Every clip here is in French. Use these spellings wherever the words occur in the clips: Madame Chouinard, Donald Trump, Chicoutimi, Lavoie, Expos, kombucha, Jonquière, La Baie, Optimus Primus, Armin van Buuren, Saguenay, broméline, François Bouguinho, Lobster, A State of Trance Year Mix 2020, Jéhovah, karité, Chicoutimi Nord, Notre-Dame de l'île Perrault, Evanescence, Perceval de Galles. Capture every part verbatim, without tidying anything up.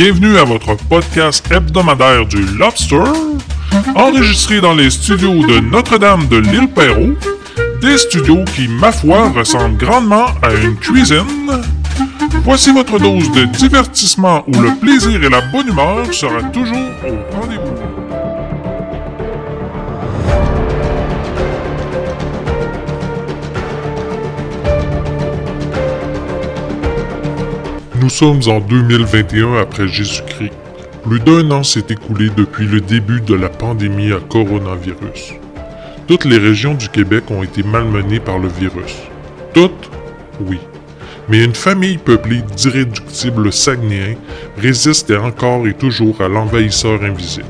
Bienvenue à votre podcast hebdomadaire du Lobster, enregistré dans les studios de Notre-Dame de l'île Perrault, des studios qui, ma foi, ressemblent grandement à une cuisine. Voici votre dose de divertissement où le plaisir et la bonne humeur sera toujours au rendez-vous. Nous sommes en deux mille vingt et un après Jésus-Christ. Plus d'un an s'est écoulé depuis le début de la pandémie à coronavirus. Toutes les régions du Québec ont été malmenées par le virus. Toutes? Oui. Mais une famille peuplée d'irréductibles Saguenayens résiste encore et toujours à l'envahisseur invisible.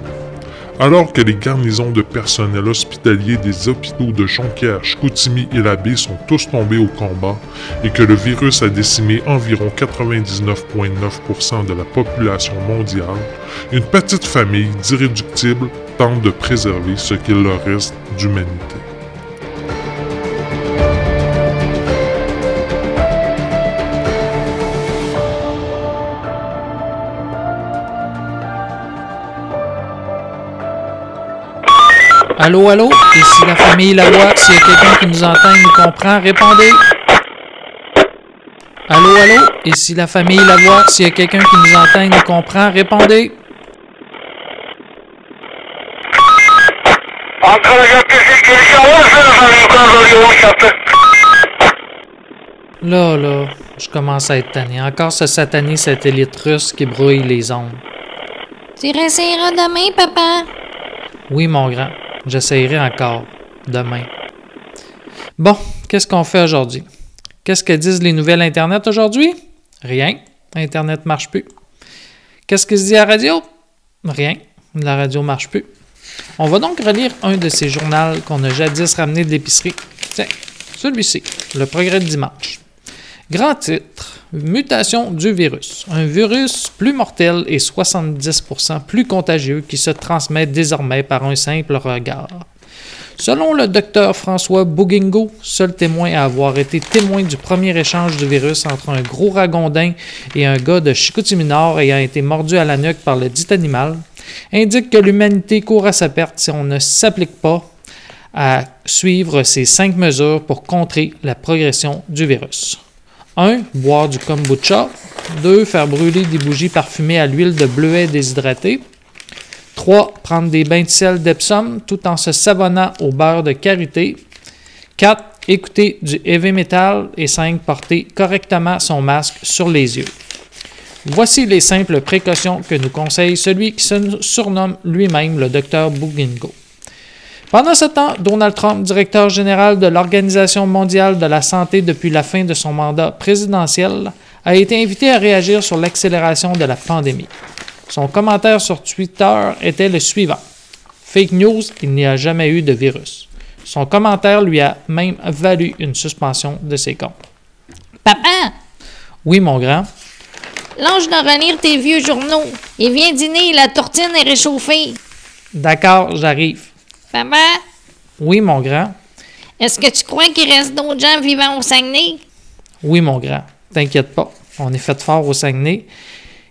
Alors que les garnisons de personnel hospitalier des hôpitaux de Jonquière, Chicoutimi et La Baie sont tous tombés au combat et que le virus a décimé environ quatre-vingt-dix-neuf virgule neuf pour cent de la population mondiale, une petite famille d'irréductibles tente de préserver ce qu'il leur reste d'humanité. Allô, allô, ici la famille Lavoie, s'il y a quelqu'un qui nous entend et nous comprend, répondez. Allô, allô, ici la famille Lavoie, s'il y a quelqu'un qui nous entend et nous comprend, répondez. Là, là, je commence à être tanné. Encore ce satané satellite russe qui brouille les ondes. Tu réessayeras demain, papa? Oui, mon grand. J'essayerai encore demain. Bon, qu'est-ce qu'on fait aujourd'hui? Qu'est-ce que disent les nouvelles Internet aujourd'hui? Rien. Internet marche plus. Qu'est-ce que se dit à la radio? Rien. La radio marche plus. On va donc relire un de ces journaux qu'on a jadis ramené de l'épicerie. Tiens, celui-ci, Le Progrès de dimanche. Grand titre, mutation du virus. Un virus plus mortel et soixante-dix pour cent plus contagieux qui se transmet désormais par un simple regard. Selon le docteur François Bouguinho, seul témoin à avoir été témoin du premier échange du virus entre un gros ragondin et un gars de Chicoutimi Nord ayant été mordu à la nuque par le dit animal, indique que l'humanité court à sa perte si on ne s'applique pas à suivre ces cinq mesures pour contrer la progression du virus. un. Boire du kombucha. deux. Faire brûler des bougies parfumées à l'huile de bleuet déshydratée. trois. Prendre des bains de sel d'Epsom tout en se savonnant au beurre de karité. quatre. Écouter du heavy metal. Et cinq. Porter correctement son masque sur les yeux. Voici les simples précautions que nous conseille celui qui se surnomme lui-même le docteur Bouguinho. Pendant ce temps, Donald Trump, directeur général de l'Organisation mondiale de la santé depuis la fin de son mandat présidentiel, a été invité à réagir sur l'accélération de la pandémie. Son commentaire sur Twitter était le suivant. « Fake news, il n'y a jamais eu de virus. » Son commentaire lui a même valu une suspension de ses comptes. « Papa! » Oui, mon grand. « Lâche de relire tes vieux journaux. Et viens dîner, la tourtine est réchauffée. »« D'accord, j'arrive. » Papa? Oui, mon grand. Est-ce que tu crois qu'il reste d'autres gens vivants au Saguenay? Oui, mon grand. T'inquiète pas. On est fait fort au Saguenay.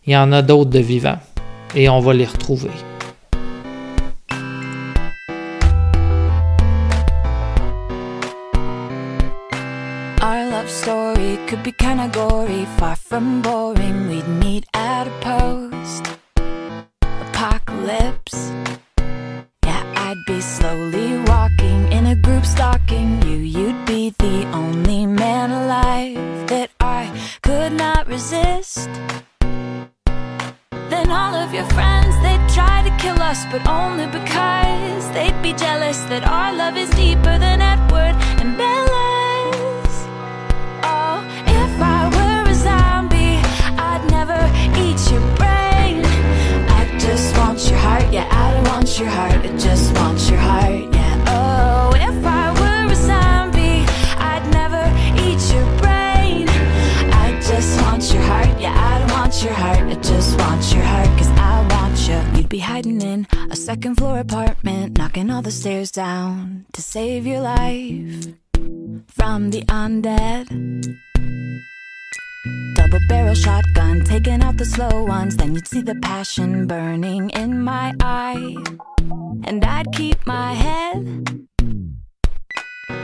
Il y en a d'autres de vivants. Et on va les retrouver. Our love story could be kinda gory. Far from boring, we'd meet at a post. Apocalypse. I'd be slowly walking in a group stalking you. You'd be the only man alive that I could not resist. Then all of your friends, they'd try to kill us, but only because they'd be jealous that our love is deeper than Edward and Bella's. Oh, if I were a zombie, I'd never eat your brain. I just want your heart, yeah, I don't want your heart. I just want your heart, yeah. Oh, if I were a zombie, I'd never eat your brain. I just want your heart, yeah, I don't want your heart. I just want your heart, cause I want you. You'd be hiding in a second floor apartment, knocking all the stairs down to save your life from the undead. Double barrel shotgun, taking out the slow ones. Then you'd see the passion burning in my eye, and I'd keep my head.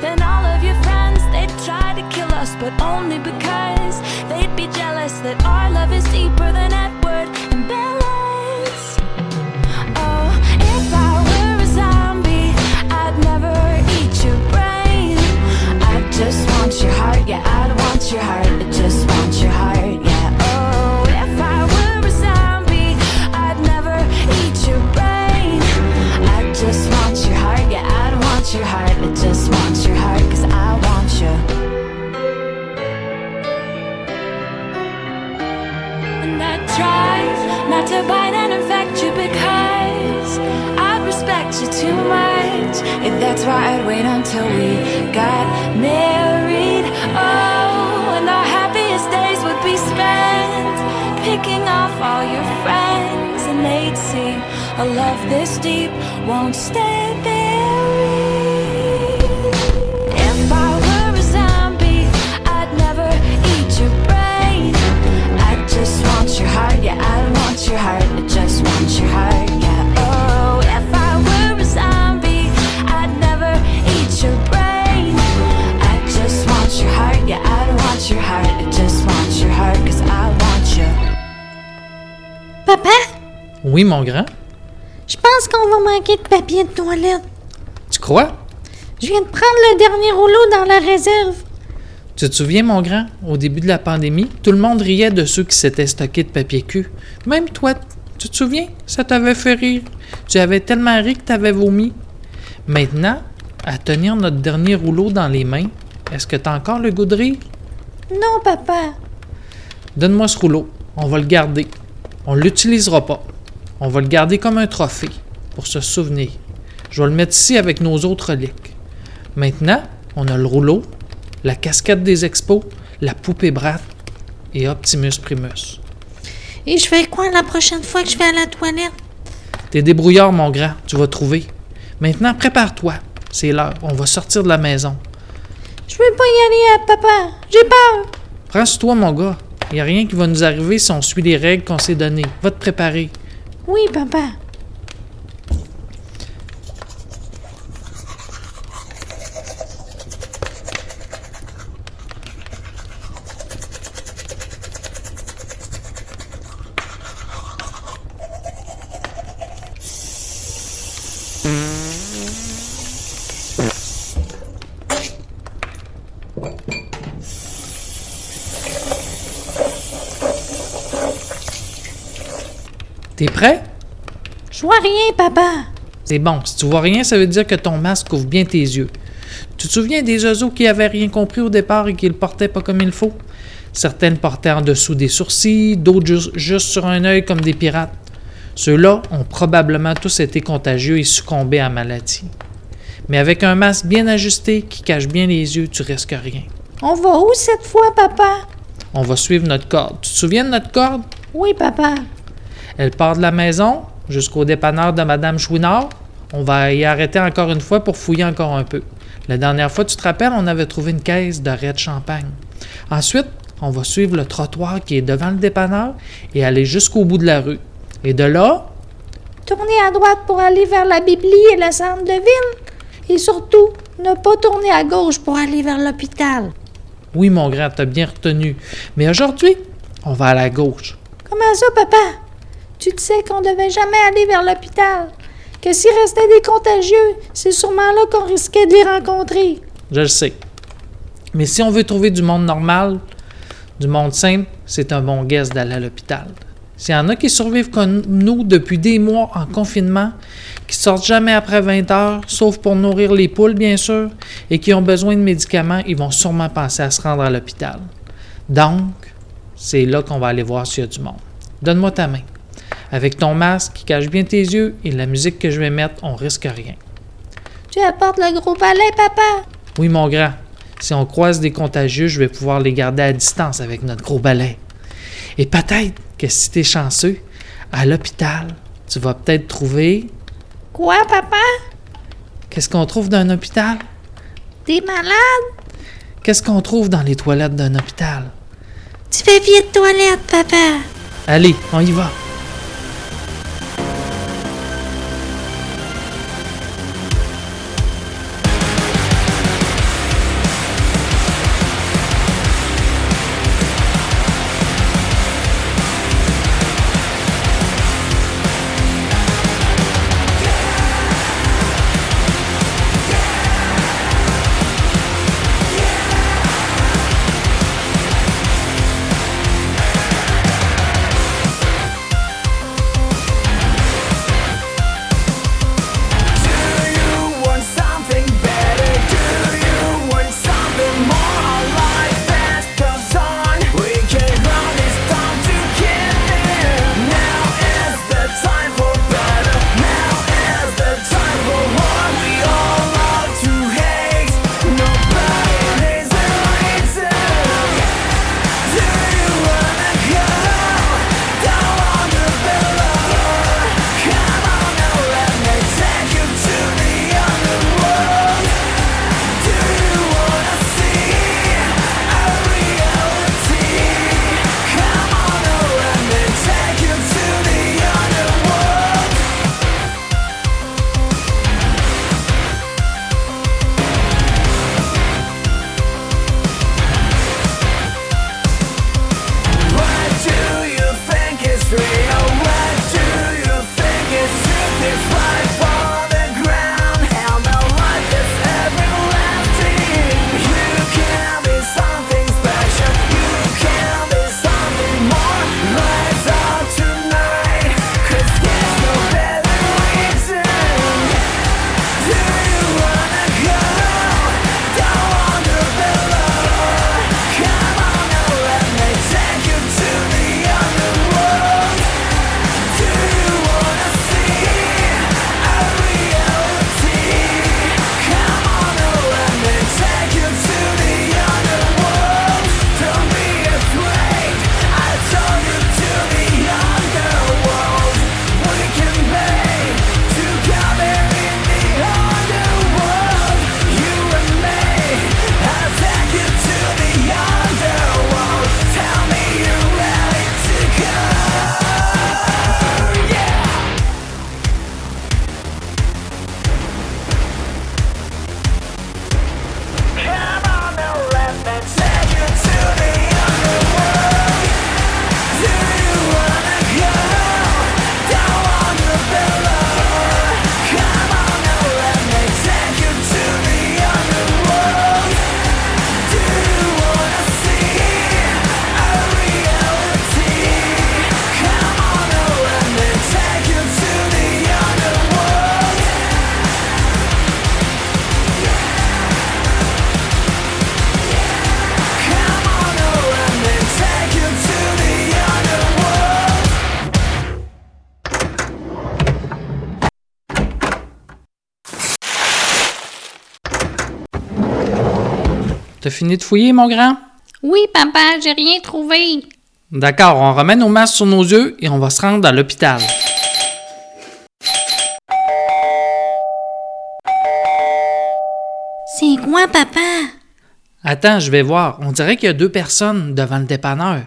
Then all of your friends, they'd try to kill us, but only because they'd be jealous that our love is deeper than Edward and Bella's. Oh, if I were a zombie, I'd never eat your brain. I just want your heart, yeah, I'd want your heart, I just want your heart, yeah. Oh, if I were a zombie, I'd never eat your brain. I just want your heart, yeah, I'd want your heart, I just want. To bite and infect you because I respect you too much. And that's why I'd wait until we got married. Oh, and our happiest days would be spent picking off all your friends, and they'd see a love this deep won't stay buried. If I were a zombie, I'd never eat your brain. I just want your heart, yeah, I want your heart, I just want your heart, yeah. Oh, if I were a zombie, I'd never eat your brain. I just want your heart, yeah, I'd want your heart, I just want your heart, cause I want you. Papa? Oui, mon grand? Je pense qu'on va manquer de papier de toilette. Tu crois? Je viens de prendre le dernier rouleau dans la réserve. Tu te souviens, mon grand, au début de la pandémie, tout le monde riait de ceux qui s'étaient stockés de papier cul. Même toi, tu te souviens, ça t'avait fait rire. Tu avais tellement ri que t'avais vomi. Maintenant, à tenir notre dernier rouleau dans les mains, est-ce que t'as encore le goût de rire? Non, papa. Donne-moi ce rouleau, on va le garder. On l'utilisera pas. On va le garder comme un trophée, pour se souvenir. Je vais le mettre ici avec nos autres reliques. Maintenant, on a le rouleau, la cascade des Expos, la poupée Brat et Optimus Primus. Et je fais quoi la prochaine fois que je vais à la toilette? T'es débrouillard, mon grand, tu vas trouver. Maintenant, prépare-toi, c'est l'heure, on va sortir de la maison. Je veux pas y aller à papa, j'ai peur! Prends sur toi, mon gars, y a rien qui va nous arriver si on suit les règles qu'on s'est données. Va te préparer. Oui, papa. T'es prêt? Je vois rien, papa. C'est bon, si tu vois rien, ça veut dire que ton masque couvre bien tes yeux. Tu te souviens des oiseaux qui n'avaient rien compris au départ et qui le portaient pas comme il faut? Certaines portaient en dessous des sourcils, d'autres ju- juste sur un œil comme des pirates. Ceux-là ont probablement tous été contagieux et succombé à la maladie. Mais avec un masque bien ajusté qui cache bien les yeux, tu risques rien. On va où cette fois, papa? On va suivre notre corde. Tu te souviens de notre corde? Oui, papa. Elle part de la maison jusqu'au dépanneur de Madame Chouinard. On va y arrêter encore une fois pour fouiller encore un peu. La dernière fois, tu te rappelles, on avait trouvé une caisse de raie de champagne. Ensuite, on va suivre le trottoir qui est devant le dépanneur et aller jusqu'au bout de la rue. Et de là... tourner à droite pour aller vers la Bibli et le centre de ville. Et surtout, ne pas tourner à gauche pour aller vers l'hôpital. Oui, mon grand, t'as bien retenu. Mais aujourd'hui, on va à la gauche. Comment ça, papa? Tu te sais qu'on devait jamais aller vers l'hôpital, que s'il restait des contagieux, c'est sûrement là qu'on risquait de les rencontrer. Je le sais. Mais si on veut trouver du monde normal, du monde simple, c'est un bon guess d'aller à l'hôpital. S'il y en a qui survivent comme nous depuis des mois en confinement, qui sortent jamais après vingt heures, sauf pour nourrir les poules, bien sûr, et qui ont besoin de médicaments, ils vont sûrement penser à se rendre à l'hôpital. Donc, c'est là qu'on va aller voir s'il y a du monde. Donne-moi ta main. Avec ton masque qui cache bien tes yeux et la musique que je vais mettre, on risque rien. Tu apportes le gros palais, papa? Oui, mon grand. Si on croise des contagieux, je vais pouvoir les garder à distance avec notre gros balai. Et peut-être que si t'es chanceux, à l'hôpital, tu vas peut-être trouver... Quoi, papa? Qu'est-ce qu'on trouve dans un hôpital? Des malades? Qu'est-ce qu'on trouve dans les toilettes d'un hôpital? Du papier de toilette, papa. Allez, on y va. T'as fini de fouiller, mon grand? Oui, papa, j'ai rien trouvé. D'accord, on ramène nos masques sur nos yeux et on va se rendre à l'hôpital. C'est quoi, papa? Attends, je vais voir. On dirait qu'il y a deux personnes devant le dépanneur.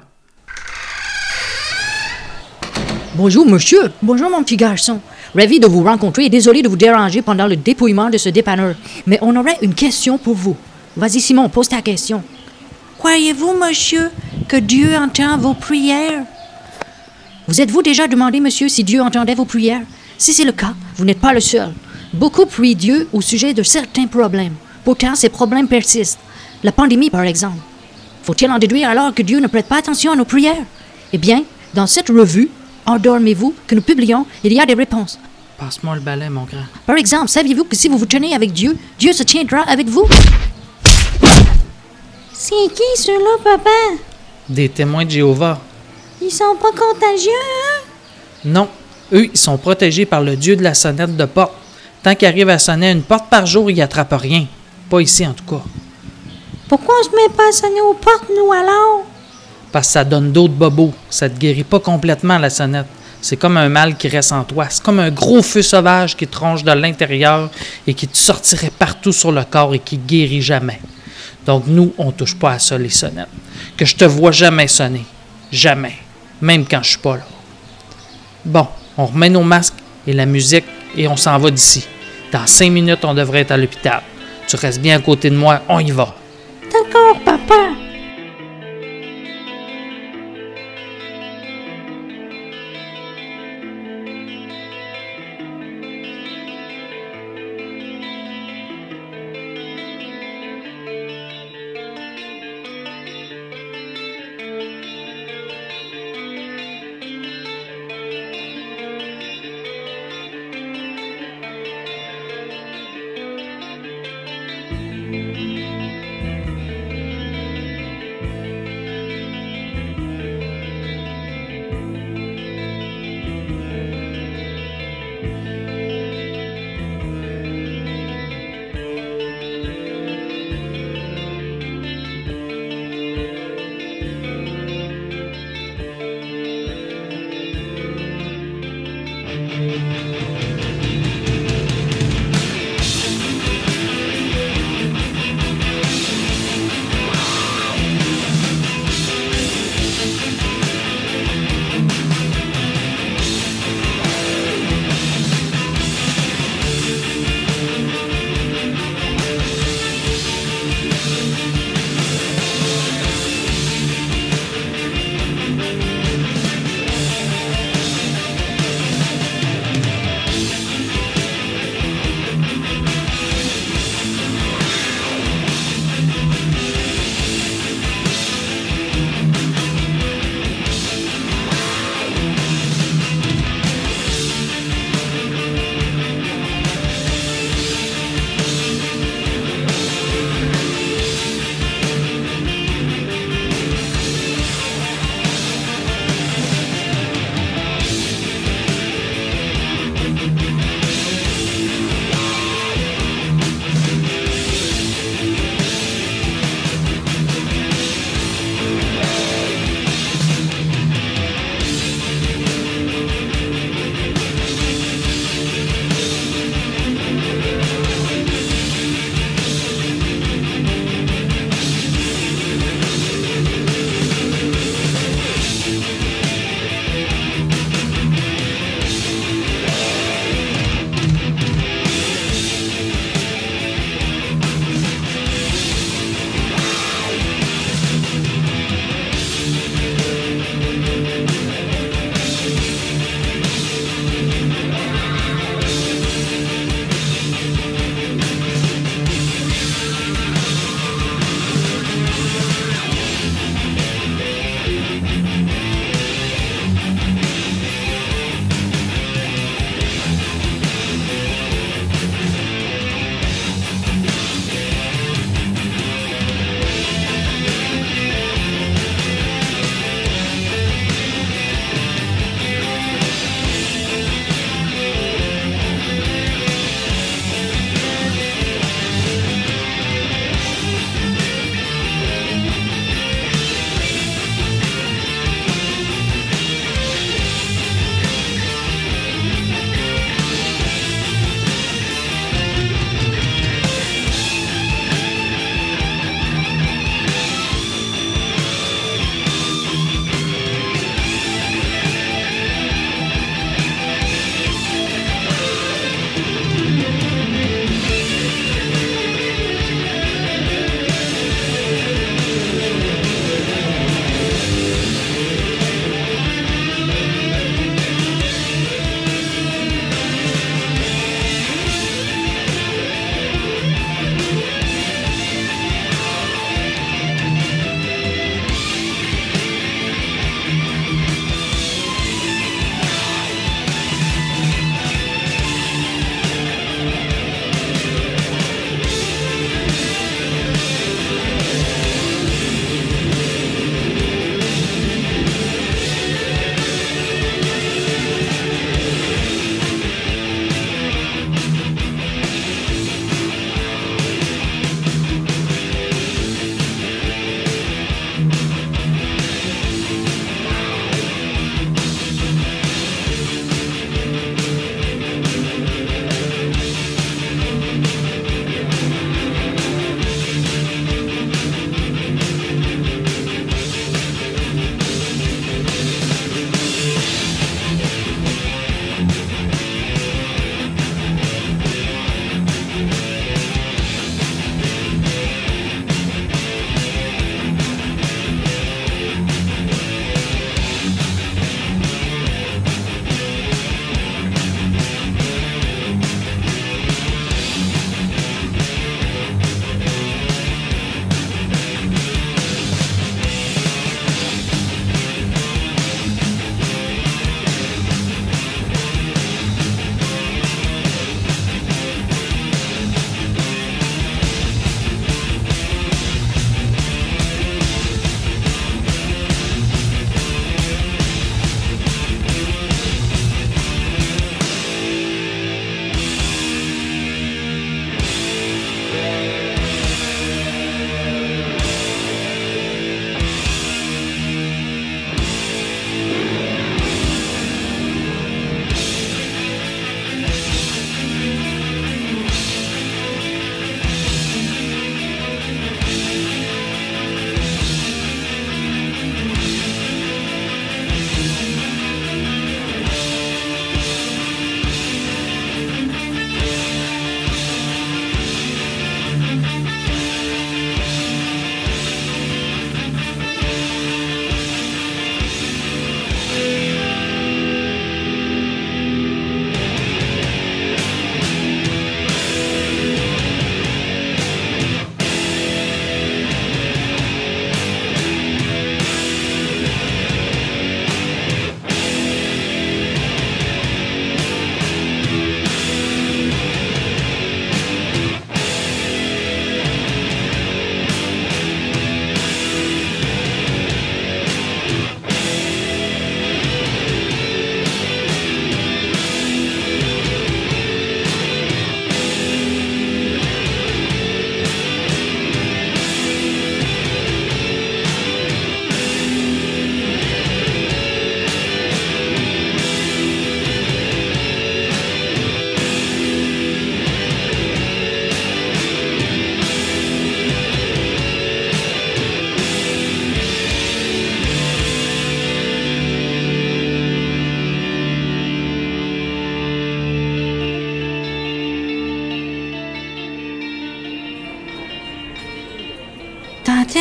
Bonjour, monsieur. Bonjour, mon petit garçon. Ravi de vous rencontrer et désolé de vous déranger pendant le dépouillement de ce dépanneur. Mais on aurait une question pour vous. Vas-y, Simon, pose ta question. Croyez-vous, monsieur, que Dieu entend vos prières? Vous êtes-vous déjà demandé, monsieur, si Dieu entendait vos prières? Si c'est le cas, vous n'êtes pas le seul. Beaucoup prient Dieu au sujet de certains problèmes. Pourtant, ces problèmes persistent. La pandémie, par exemple. Faut-il en déduire alors que Dieu ne prête pas attention à nos prières? Eh bien, dans cette revue, Endormez-vous, que nous publions, il y a des réponses. Passe-moi le balai, mon grand. Par exemple, saviez-vous que si vous vous tenez avec Dieu, Dieu se tiendra avec vous? C'est qui ceux-là, papa? Des témoins de Jéhovah. Ils sont pas contagieux, hein? Non. Eux, ils sont protégés par le dieu de la sonnette de porte. Tant qu'ils arrivent à sonner une porte par jour, ils n'attrapent rien. Pas ici, en tout cas. Pourquoi on se met pas à sonner aux portes, nous, alors? Parce que ça donne d'autres bobos. Ça te guérit pas complètement, la sonnette. C'est comme un mal qui reste en toi. C'est comme un gros feu sauvage qui te ronge de l'intérieur et qui te sortirait partout sur le corps et qui guérit jamais. Donc, nous, on ne touche pas à ça, les sonnettes. Que je te vois jamais sonner. Jamais. Même quand je suis pas là. Bon, on remet nos masques et la musique et on s'en va d'ici. Dans cinq minutes, on devrait être à l'hôpital. Tu restes bien à côté de moi, on y va. D'accord, papa.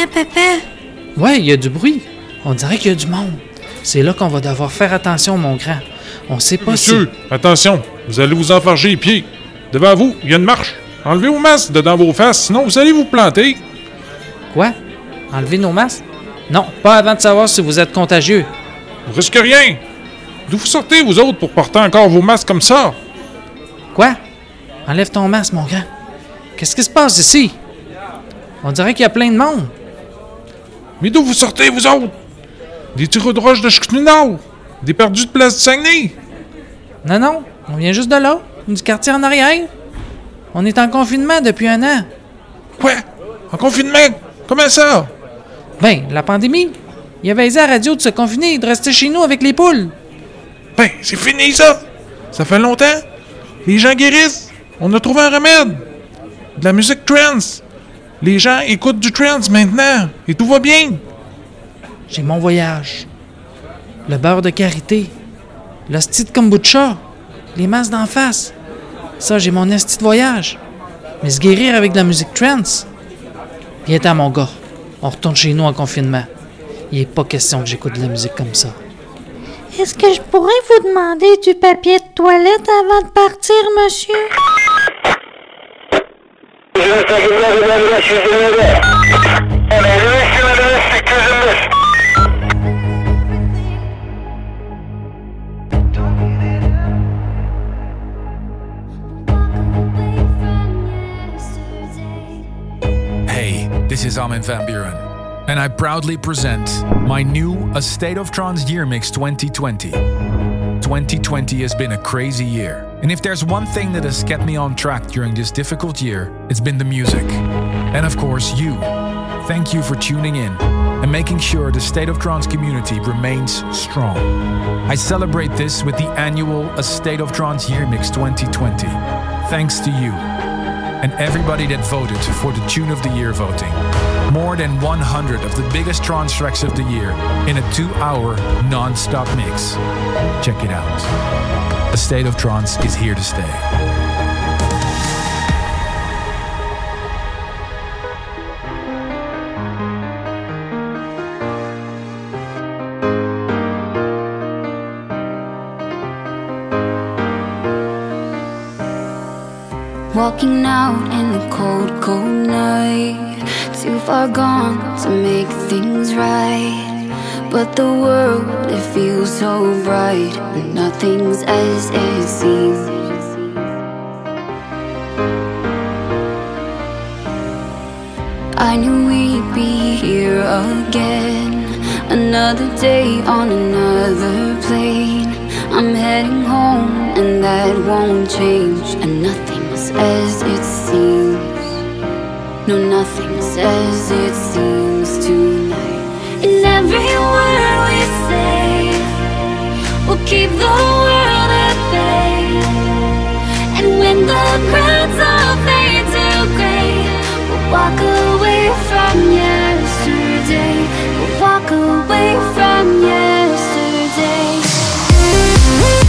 Hein, papa? Ouais, il y a du bruit. On dirait qu'il y a du monde. C'est là qu'on va devoir faire attention, mon grand. On sait pas Monsieur, si... Monsieur, attention, vous allez vous enfarger les pieds. Devant vous, il y a une marche. Enlevez vos masques de dans vos faces, sinon vous allez vous planter. Quoi? Enlevez nos masques? Non, pas avant de savoir si vous êtes contagieux. Vous risquez rien. D'où vous sortez, vous autres, pour porter encore vos masques comme ça? Quoi? Enlève ton masque, mon grand. Qu'est-ce qui se passe ici? On dirait qu'il y a plein de monde. Mais d'où vous sortez, vous autres? Des tireux de roche de Chicoutimi Nord? Des perdus de place du Saguenay? Non, non. On vient juste de là, du quartier en arrière. On est en confinement depuis un an. Quoi? En confinement? Comment ça? Ben, la pandémie. Il avait avisé à la radio de se confiner et de rester chez nous avec les poules. Ben, c'est fini ça! Ça fait longtemps. Les gens guérissent. On a trouvé un remède. De la musique trance. Les gens écoutent du trance maintenant. Et tout va bien. J'ai mon voyage. Le beurre de karité. L'hostie de kombucha. Les masses d'en face. Ça, j'ai mon hostie de voyage. Mais se guérir avec de la musique trance. Viens-t'en, mon gars. On retourne chez nous en confinement. Il n'est pas question que j'écoute de la musique comme ça. Est-ce que je pourrais vous demander du papier de toilette avant de partir, monsieur? Hey, this is Armin van Buuren. And I proudly present my new A State of Trance Year Mix twenty twenty. twenty twenty has been a crazy year. And if there's one thing that has kept me on track during this difficult year, it's been the music. And of course, you. Thank you for tuning in and making sure the State of Trance community remains strong. I celebrate this with the annual A State of Trance Year Mix twenty twenty. Thanks to you. And everybody that voted for the Tune of the Year voting. More than one hundred of the biggest trance tracks of the year in a two-hour non-stop mix. Check it out. A State of Trance is here to stay. Walking out in the cold, cold night. Too far gone to make things right. But the world, it feels so bright. And nothing's as it seems. I knew we'd be here again. Another day on another plane. I'm heading home and that won't change. And nothing as it seems, no, nothing's as it seems tonight. And every word we say will keep the world at bay. And when the crowds all fade to grey, we'll walk away from yesterday. We'll walk away from yesterday. We'll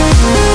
be right back.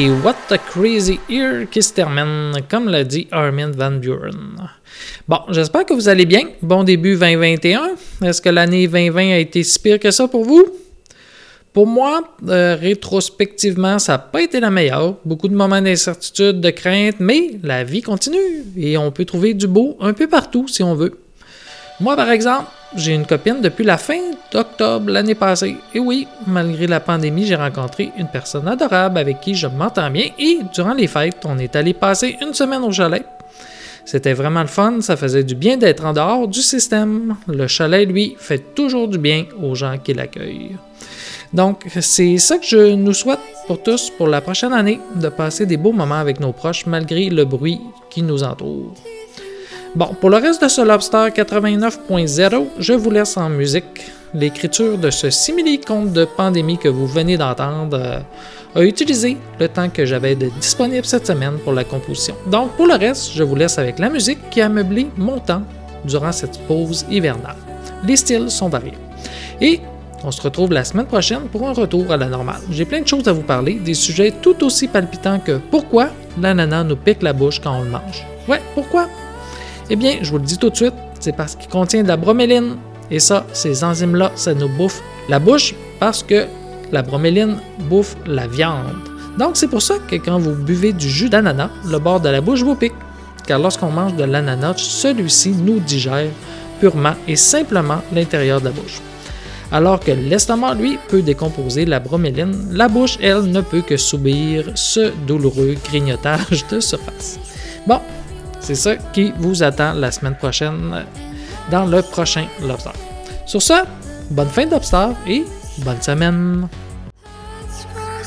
et What a Crazy Year qui se termine, comme l'a dit Armin van Buuren. Bon, j'espère que vous allez bien. Bon début vingt vingt et un. Est-ce que l'année vingt vingt a été si pire que ça pour vous? Pour moi, euh, rétrospectivement, ça n'a pas été la meilleure. Beaucoup de moments d'incertitude, de crainte, mais la vie continue et on peut trouver du beau un peu partout si on veut. Moi, par exemple, j'ai une copine depuis la fin d'octobre l'année passée. Et oui, malgré la pandémie, j'ai rencontré une personne adorable avec qui je m'entends bien et durant les fêtes, on est allé passer une semaine au chalet. C'était vraiment le fun, ça faisait du bien d'être en dehors du système. Le chalet, lui, fait toujours du bien aux gens qui l'accueillent. Donc, c'est ça que je nous souhaite pour tous pour la prochaine année, de passer des beaux moments avec nos proches malgré le bruit qui nous entoure. Bon, pour le reste de ce Lobster quatre-vingt-neuf point zéro, je vous laisse en musique. L'écriture de ce simili-conte de pandémie que vous venez d'entendre euh, a utilisé le temps que j'avais de disponible cette semaine pour la composition. Donc, pour le reste, je vous laisse avec la musique qui a meublé mon temps durant cette pause hivernale. Les styles sont variés. Et on se retrouve la semaine prochaine pour un retour à la normale. J'ai plein de choses à vous parler, des sujets tout aussi palpitants que pourquoi l'ananas nous pique la bouche quand on le mange. Ouais, pourquoi? Eh bien, je vous le dis tout de suite, c'est parce qu'il contient de la broméline. Et ça, ces enzymes-là, ça nous bouffe la bouche parce que la broméline bouffe la viande. Donc, c'est pour ça que quand vous buvez du jus d'ananas, le bord de la bouche vous pique. Car lorsqu'on mange de l'ananas, celui-ci nous digère purement et simplement l'intérieur de la bouche. Alors que l'estomac, lui, peut décomposer la broméline, la bouche, elle, ne peut que subir ce douloureux grignotage de surface. Bon. C'est ça qui vous attend la semaine prochaine dans le prochain Lobster. Sur ce, bonne fin de Lobster et bonne semaine! That's right.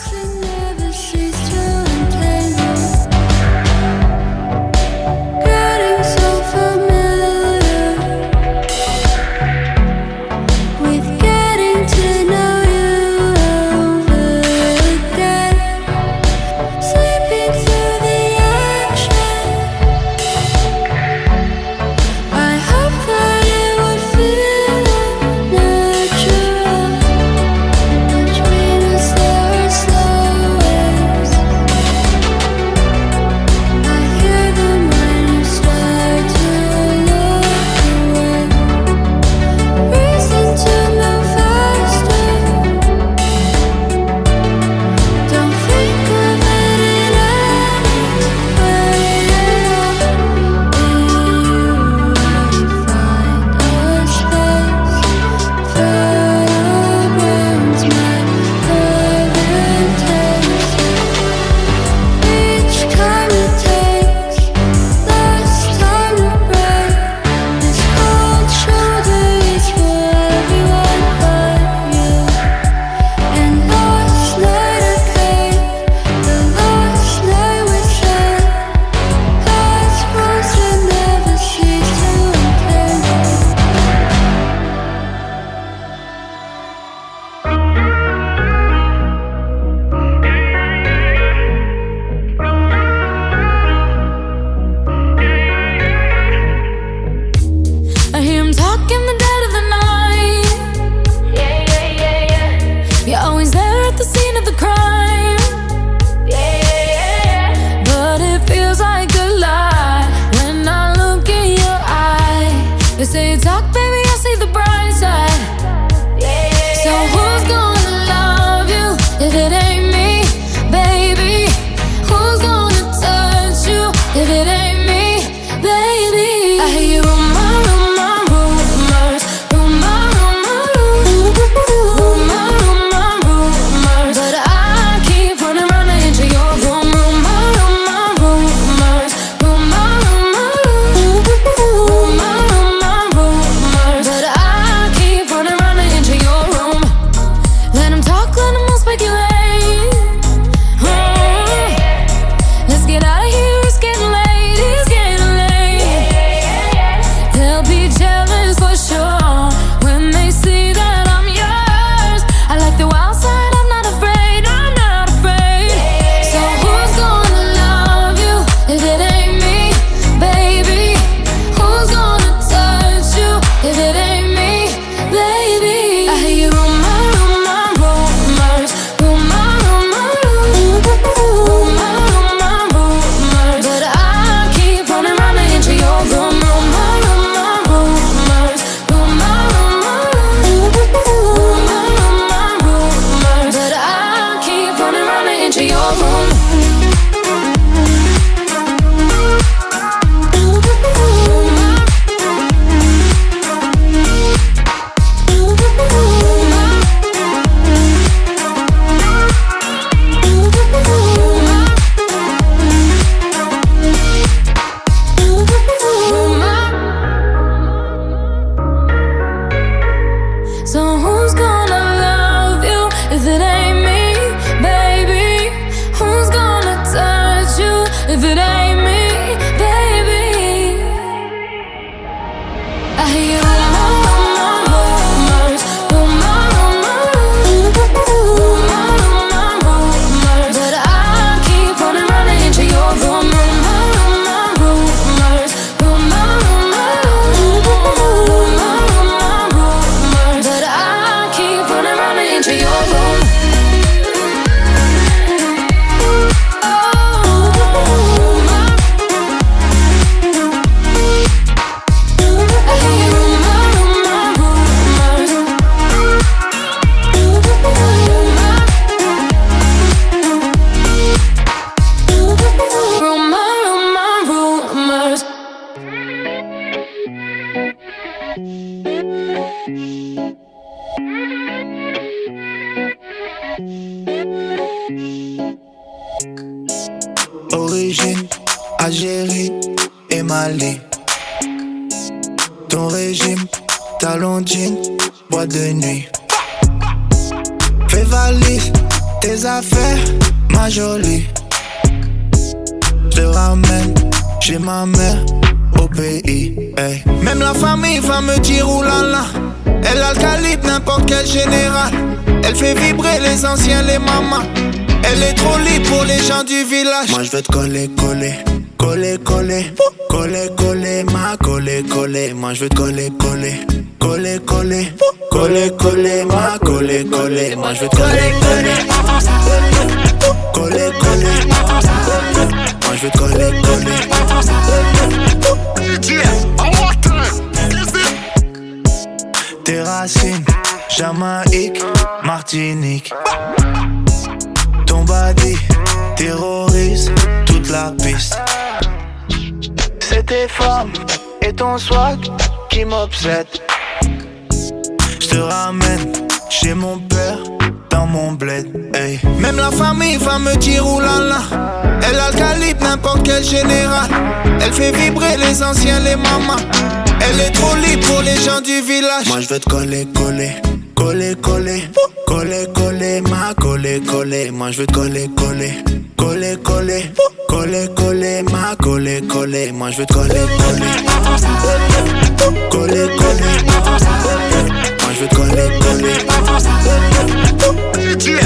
if it ain't me, baby. I hear you on my, on my rumors, on my rumors, on my, on my rumors, but I keep on and running into your rumors, on my rumors, on my rumors, on my, on my rumors, but I keep on and running into your rumors. Ton régime, talon jean, boîte de nuit. Fais valise, tes affaires, ma jolie. J'te ramène chez ma mère au pays, hey. Même la famille va me dire oulala. Elle a le calibre, n'importe quel général. Elle fait vibrer les anciens, les mamans. Elle est trop libre pour les gens du village. Moi je veux te coller, coller, coller, coller, coller, coller, ma coller, coller. Moi je veux te coller, coller, coller, coller, coller, coller, ma coller, coller. Moi je veux te coller, coller, coller, coller. Moi je veux te coller, coller. Tes racines, Jamaïque, Martinique. Ton body terrorise toute la piste. C'est tes formes et ton swag qui m'obsèdent. J'te ramène chez mon père dans mon bled, hey. Même la famille va me dire oulala. Elle a le calibre, n'importe quel général. Elle fait vibrer les anciens, les mamans. Elle est trop libre pour les gens du village. Moi je veux te coller, coller, coller, coller, coller, coller, ma coller, coller. Moi je veux te coller, coller, coller, coller, coller, coller, ma coller, coller. Moi je veux te coller, coller, coller, coller. Moi je veux te coller, coller. No!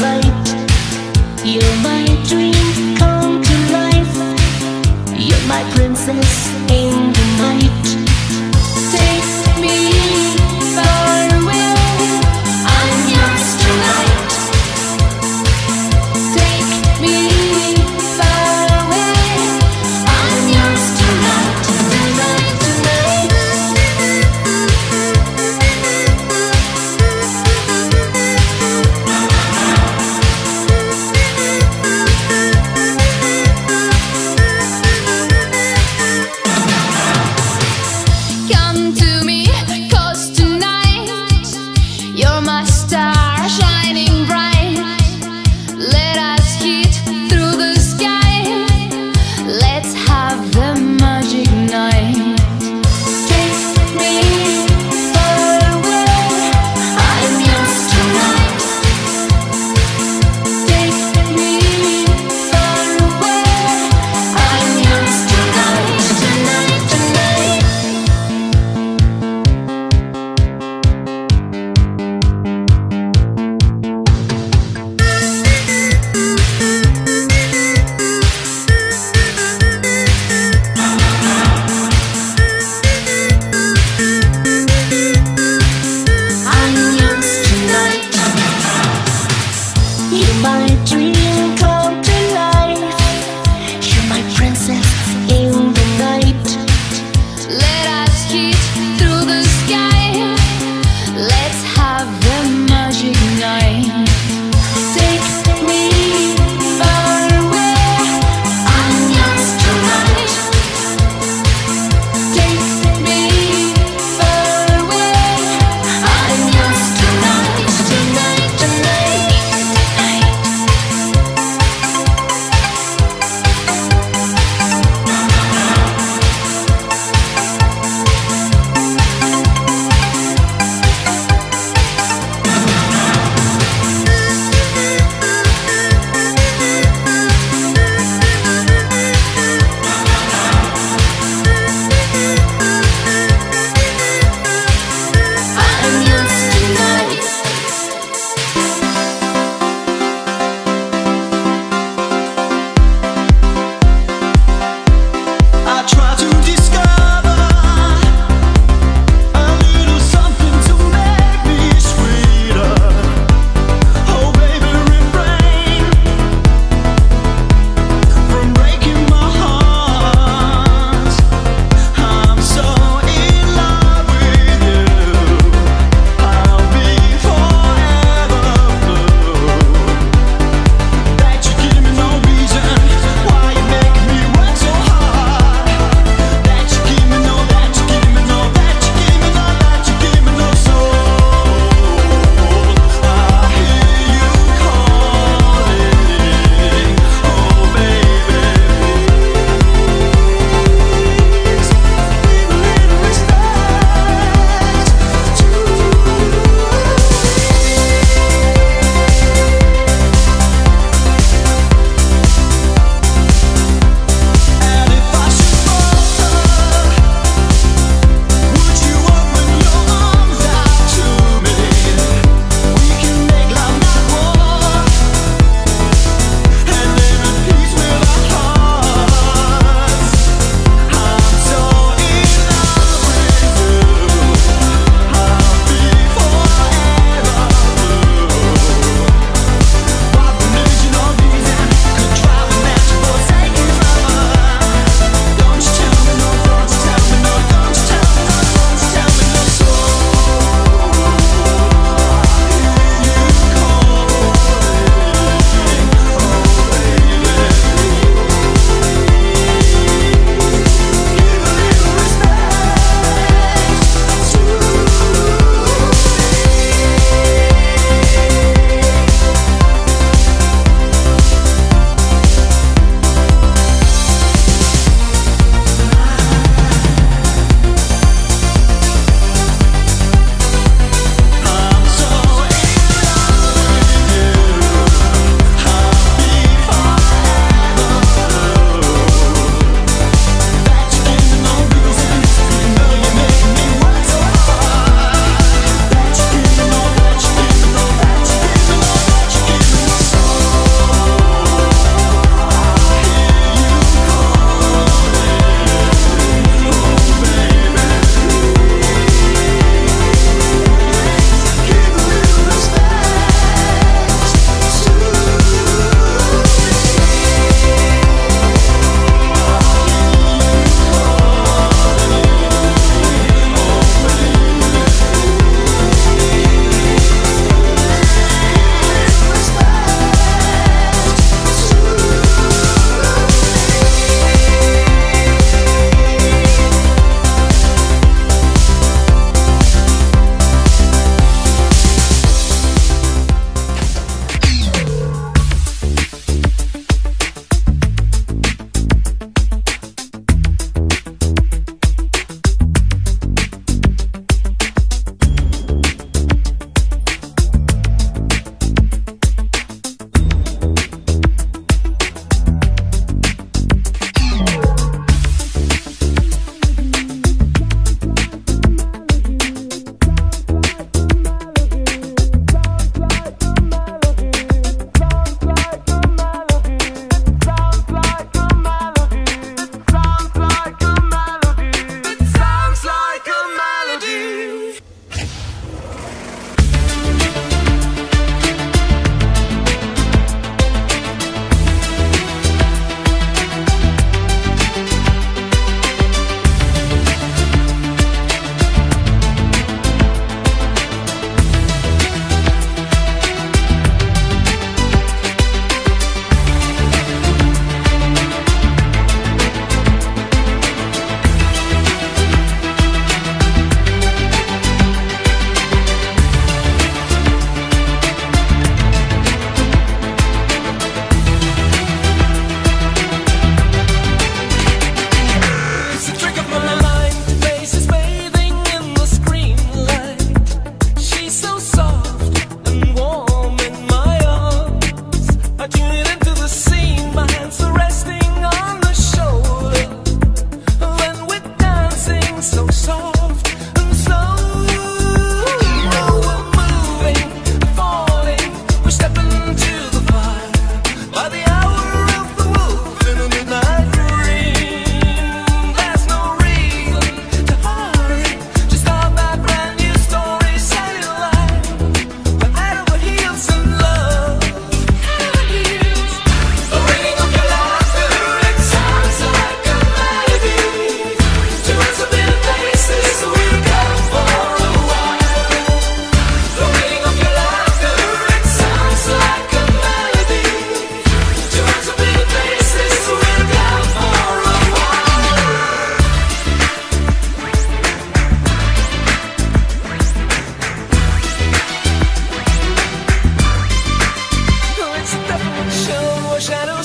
light. You're my dream come to life. You're my princess in the night. Take me far away, I'm yours tonight. Take me far away, I'm yours tonight. Tonight, tonight. Come to me, cause tonight you're my star shining bright. Let us hit through the sky. Let's have the magic night. Take me far away, I'm yours tonight. Take me far away, I'm yours tonight. Tonight, tonight. I'm yours tonight. You're my dream come to life. You're my princess in the night. Let us hit through the sky. Let's have the magic night. Take me far away, I'm yours tonight. Take me far away, I'm yours tonight. Tonight, tonight, tonight.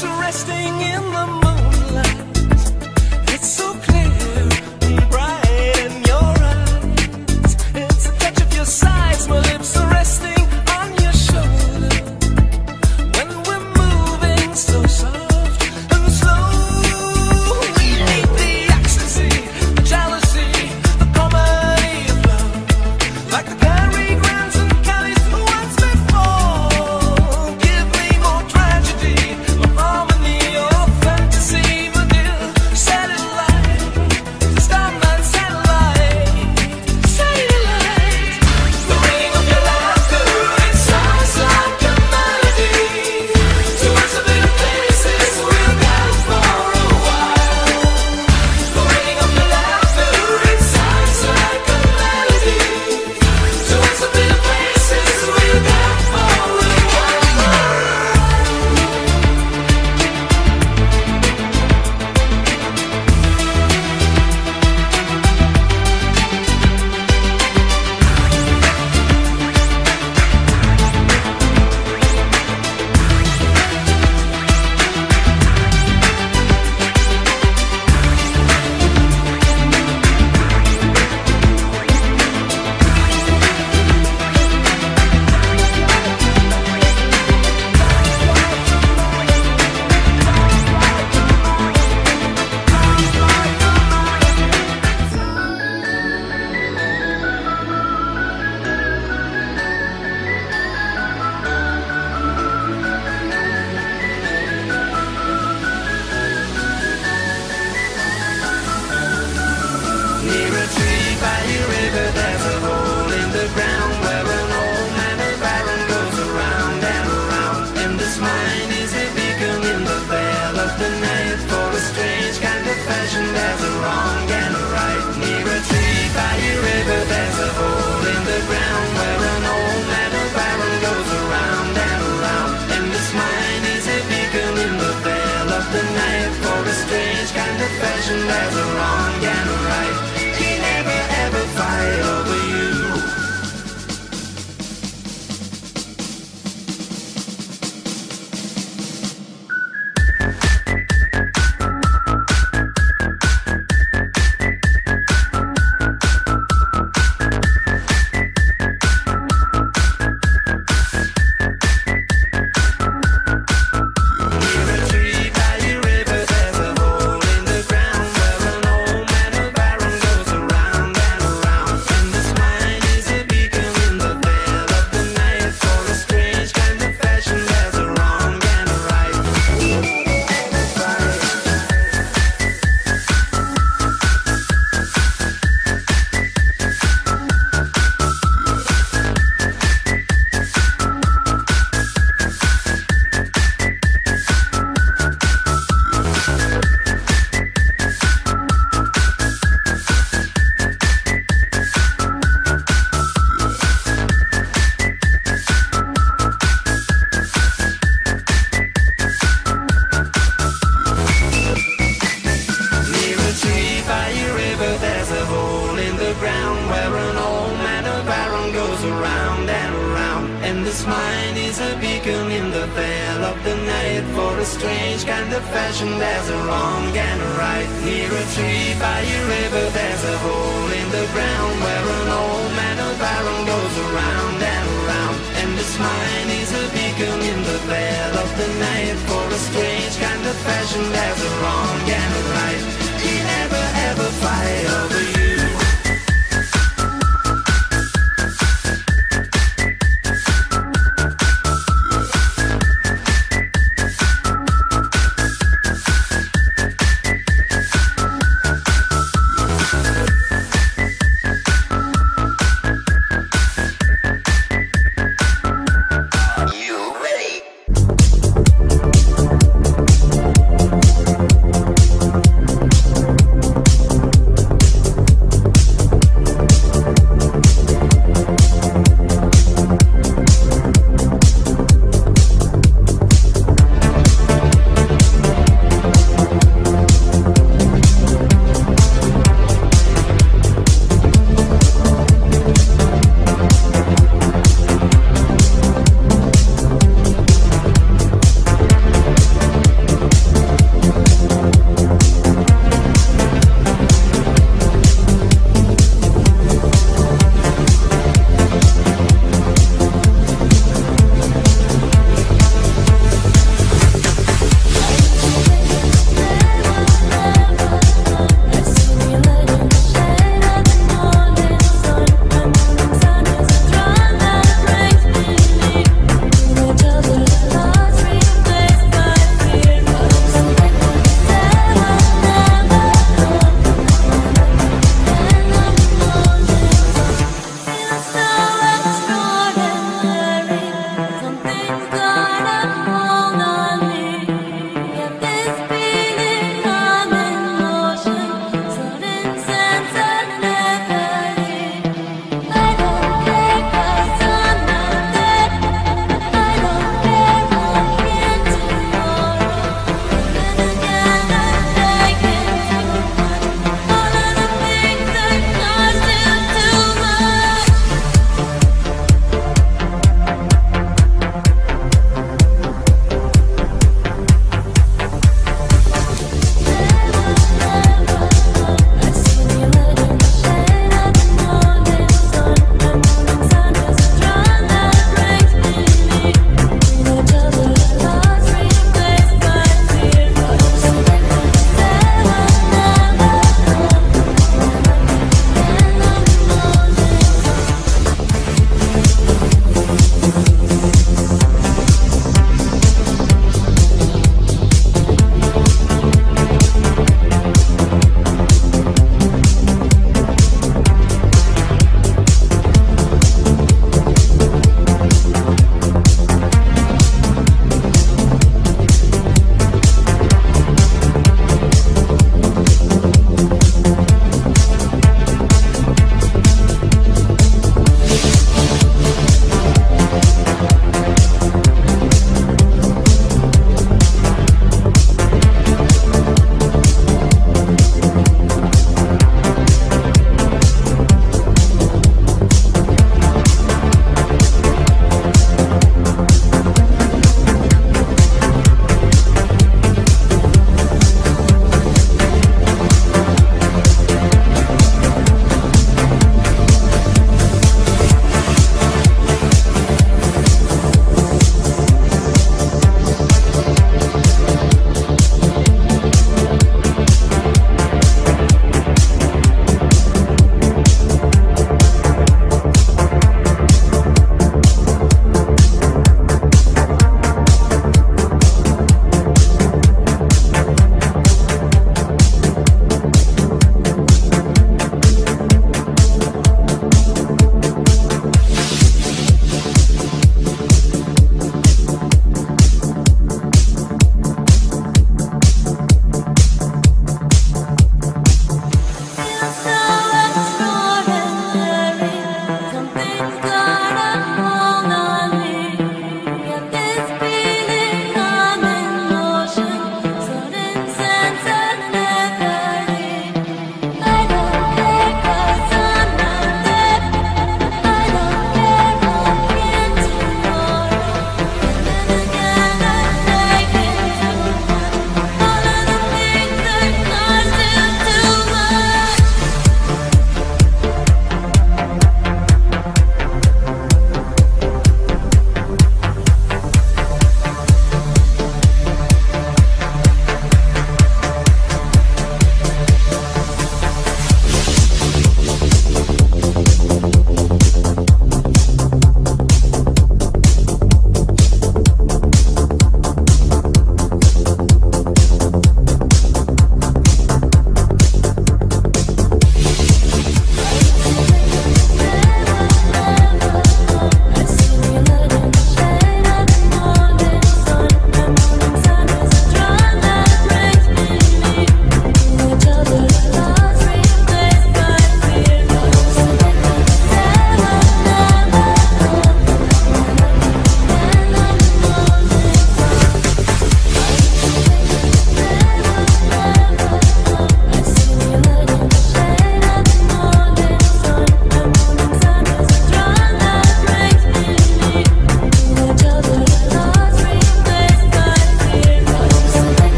just resting in the moonlight. It's so clear and bright in your eyes. It's a touch of your sides, my lips are resting on your shoulder. When we're moving so soft and slow, we need the ecstasy, the jealousy, the comedy of love. Like the you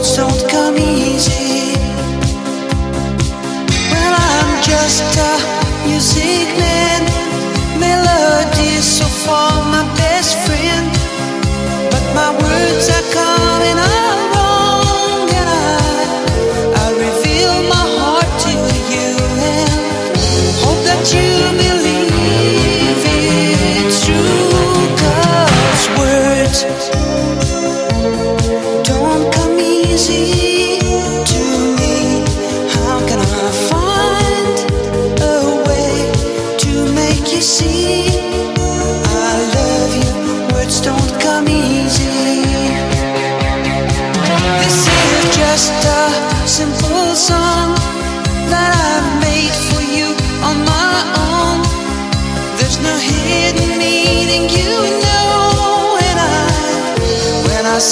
words don't come easy. Well, I'm just a music man, melodies so far my best friend, but my words are coming out wrong, and I, I reveal my heart to you and hope that you believe it's true, 'cause words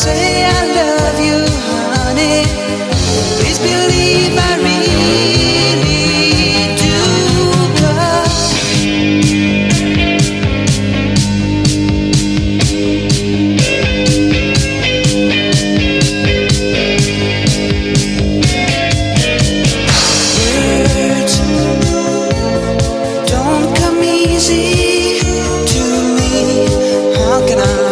say I love you, honey. Please believe I really do. 'Cause words don't come easy to me. How can I?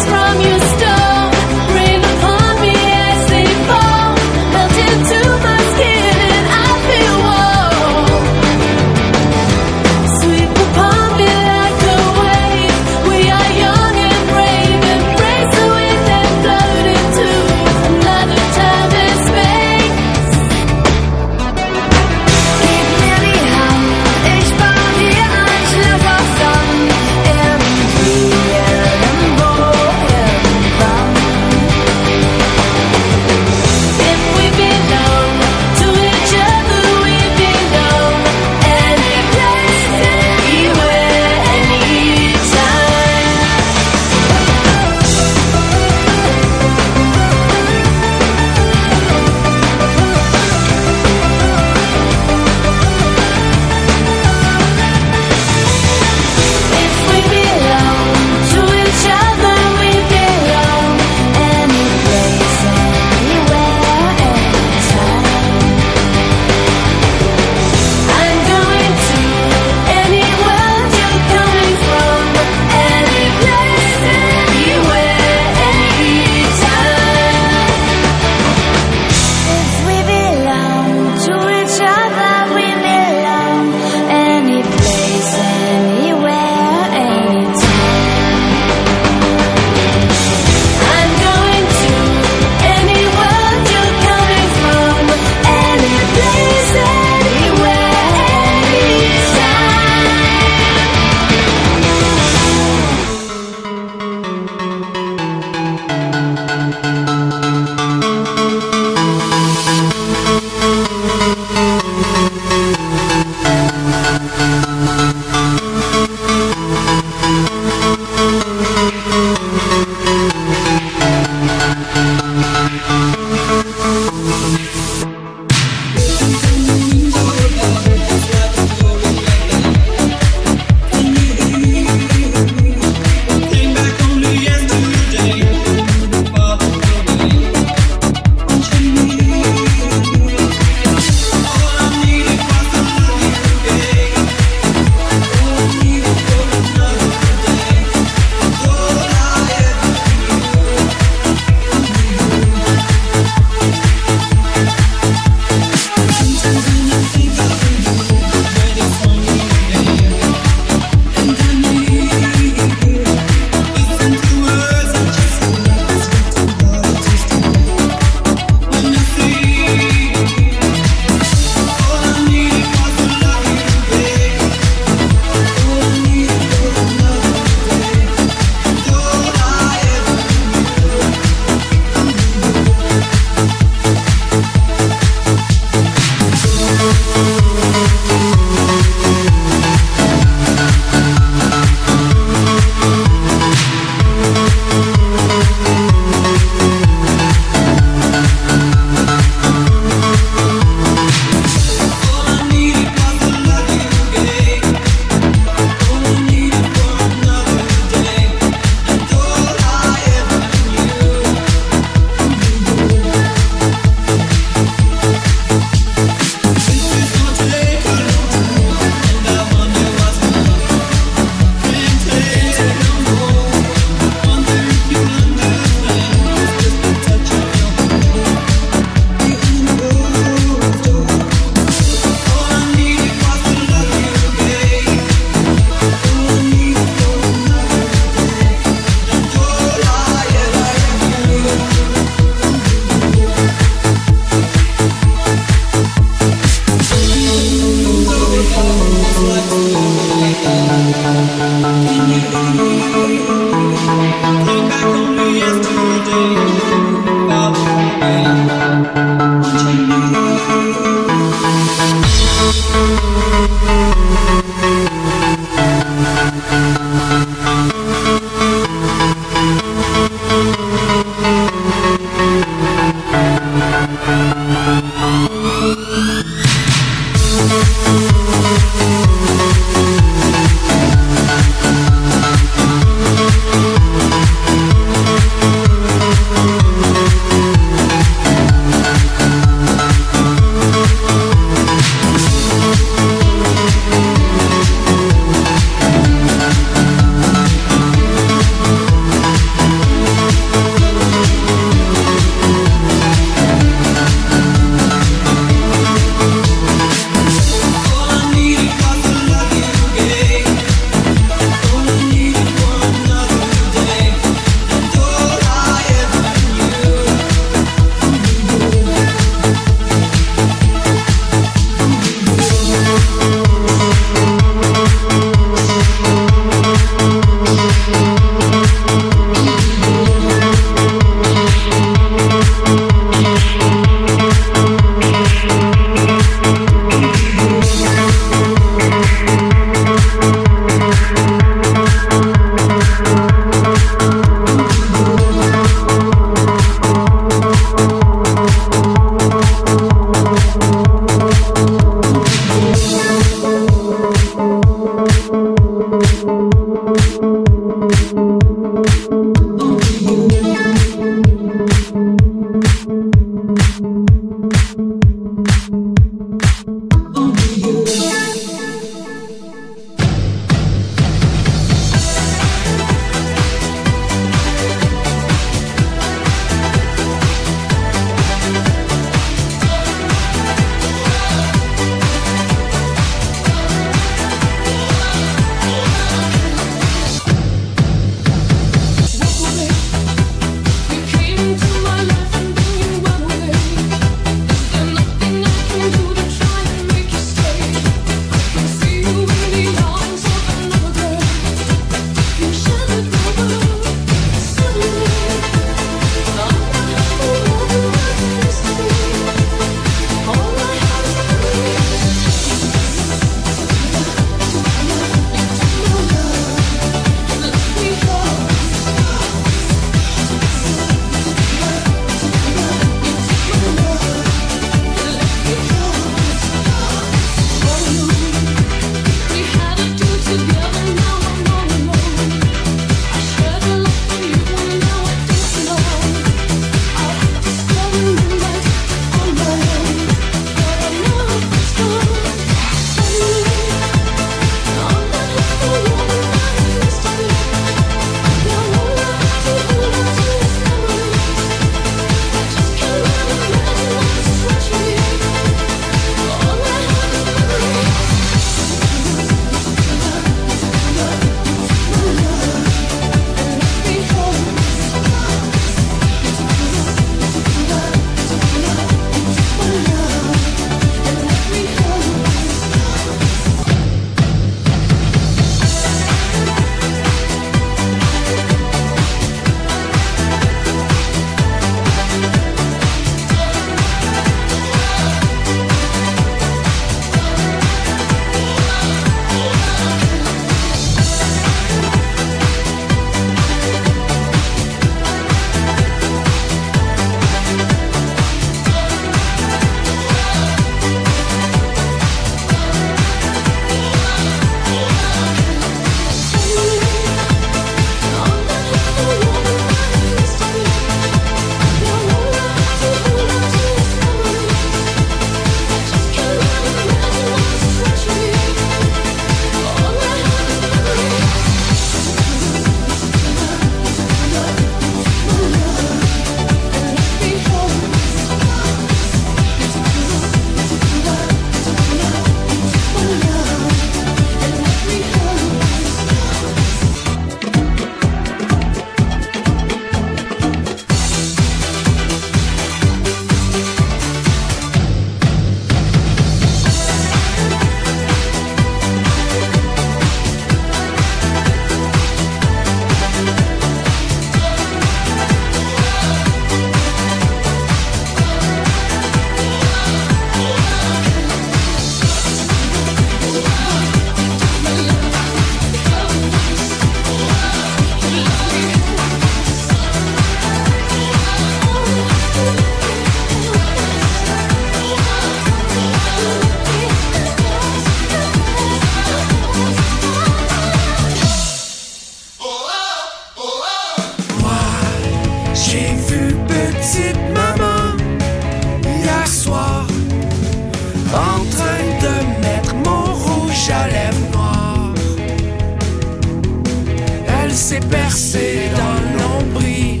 percée dans le nombril.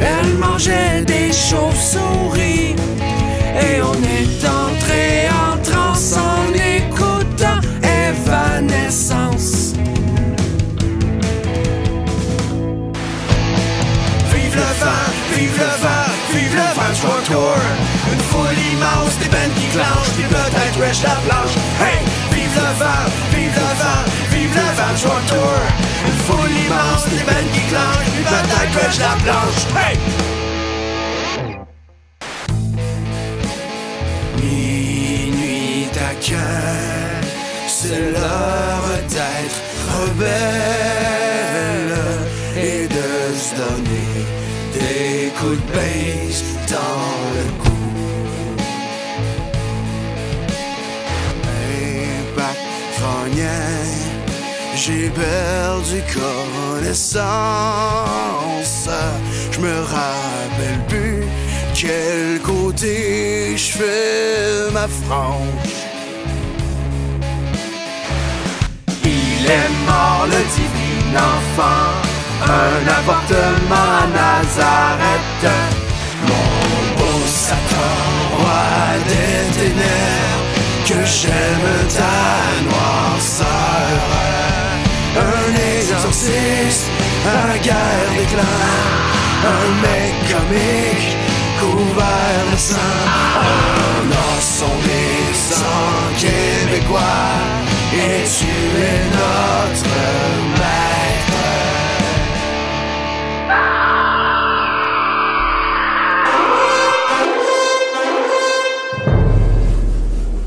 Elle mangeait des chauves-souris et on est entré en transe en écoutant Evanescence. Vive le vent, vive le vent, vive le vent, World Tour. Une foule immense, des bandes qui clenchent, puis peut-être wesh la planche. Hey, vive le vent, vive le vent, vive le vent, World Tour. Une foule immense, des bandes qui clenchent, puis peut-être wesh la planche. Hey! Minuit t'accueille, c'est l'heure d'être rebelle et de se donner des coups de baisse dans le cou. Et bac rognais, j'ai perdu connaissance. Je me rappelle plus quel côté je fais ma frange. Il est mort le divin enfant, un avortement à Nazareth. Mon beau Satan, roi des ténèbres, que j'aime ta noirceur. Un exorciste, un guerre des clans, un mec comique couvert de sang. Un orson des sangs québécois, et tu es notre maître.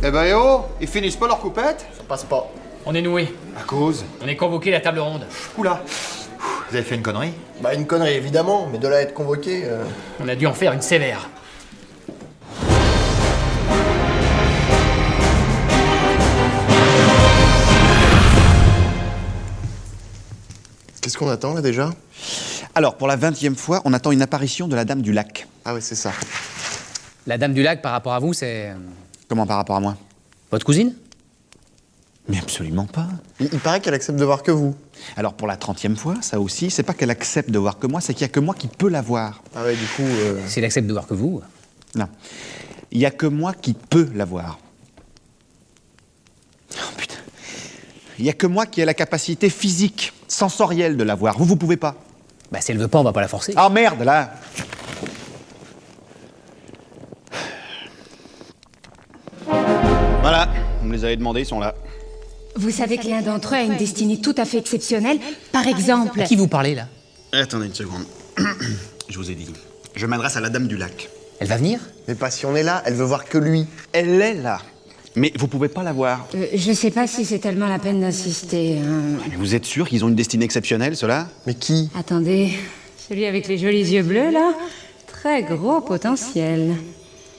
Eh ben yo, oh, ils finissent pas leur coupette? Ça passe pas. On est noués. À cause? On est convoqué à la table ronde. Oula. Vous avez fait une connerie? Bah une connerie évidemment, mais de là à être convoqué... Euh... On a dû en faire une sévère. Qu'est-ce qu'on attend, là, déjà? Alors, pour la vingtième fois, on attend une apparition de la Dame du Lac. Ah oui, c'est ça. La Dame du Lac, par rapport à vous, c'est... Comment par rapport à moi? Votre cousine? Mais absolument pas. Il, il paraît qu'elle accepte de voir que vous. Alors, pour la trentième fois, ça aussi, c'est pas qu'elle accepte de voir que moi, c'est qu'il y a que moi qui peux la voir. Ah ouais, du coup... Euh... Si elle accepte de voir que vous... Non. Il y a que moi qui peux la voir. Oh, putain. Il y a que moi qui ai la capacité physique... sensorielle de la voir. Vous, vous pouvez pas. Bah, si elle veut pas, on va pas la forcer. Ah, merde, là! Voilà, on me les avait demandés, ils sont là. Vous savez que l'un d'entre eux a une destinée tout à fait exceptionnelle. Par exemple... À qui vous parlez, là? Attendez une seconde. Je vous ai dit. Je m'adresse à la Dame du Lac. Elle va venir? Mais pas si on est là, elle veut voir que lui. Elle est là. Mais vous pouvez pas la voir. Euh, je sais pas si c'est tellement la peine d'insister. Hein. Mais vous êtes sûr qu'ils ont une destinée exceptionnelle, ceux-là? Mais qui? Attendez, celui avec les jolis yeux bleus, là? Très gros potentiel.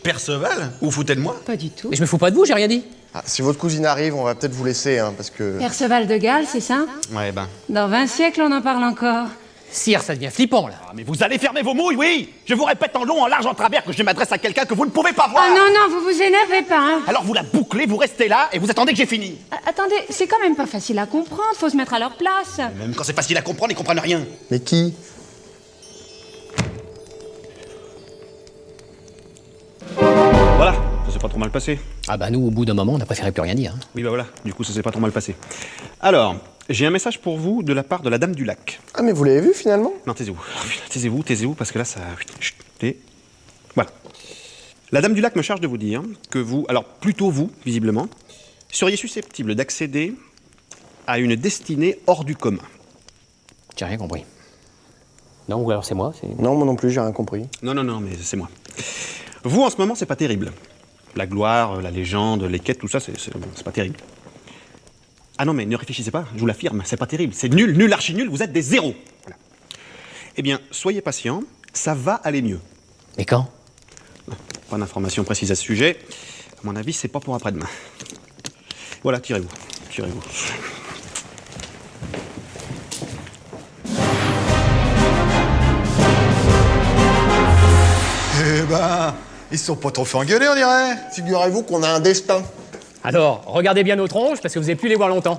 Perceval? Vous vous foutez de moi? Pas du tout. Mais je me fous pas de vous, j'ai rien dit. Ah, si votre cousine arrive, on va peut-être vous laisser, hein, parce que... Perceval de Galles, c'est ça? Ouais, ben... Dans vingt siècles, on en parle encore. Sire, ça devient flippant, là. Ah, mais vous allez fermer vos mouilles, oui! Je vous répète en long, en large, en travers que je m'adresse à quelqu'un que vous ne pouvez pas voir! Ah non, non, vous vous énervez pas, hein! Alors vous la bouclez, vous restez là, et vous attendez que j'ai fini! A- attendez, c'est quand même pas facile à comprendre, faut se mettre à leur place! Mais même quand c'est facile à comprendre, ils comprennent rien! Mais qui? Voilà, ça s'est pas trop mal passé. Ah bah nous, au bout d'un moment, on a préféré plus rien dire. Hein. Oui bah voilà, du coup ça s'est pas trop mal passé. Alors... J'ai un message pour vous de la part de la Dame du Lac. Ah, mais vous l'avez vu, finalement? Non, taisez-vous. Taisez-vous, taisez-vous, parce que là, ça... Chut, et... Voilà. La Dame du Lac me charge de vous dire que vous, alors plutôt vous, visiblement, seriez susceptible d'accéder à une destinée hors du commun. J'ai rien compris. Non, ou alors c'est moi c'est... Non, moi non plus, j'ai rien compris. Non, non, non, mais c'est moi. Vous, en ce moment, c'est pas terrible. La gloire, la légende, les quêtes, tout ça, c'est, c'est, c'est pas terrible. Ah non, mais ne réfléchissez pas, je vous l'affirme, c'est pas terrible, c'est nul, nul, archi nul, vous êtes des zéros. Voilà. Eh bien, soyez patient, ça va aller mieux. Mais quand? Pas d'informations précises à ce sujet. À mon avis, c'est pas pour après-demain. Voilà, tirez-vous, tirez-vous. Eh ben, ils sont pas trop fait engueuler, on dirait. Figurez-vous qu'on a un destin. Alors, regardez bien nos tronches, parce que vous n'allez plus les voir longtemps.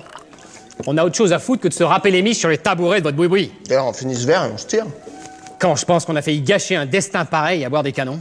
On a autre chose à foutre que de se râper les miches sur les tabourets de votre boui-boui. D'ailleurs, on finit ce verre et on se tire. Quand je pense qu'on a failli gâcher un destin pareil à boire des canons.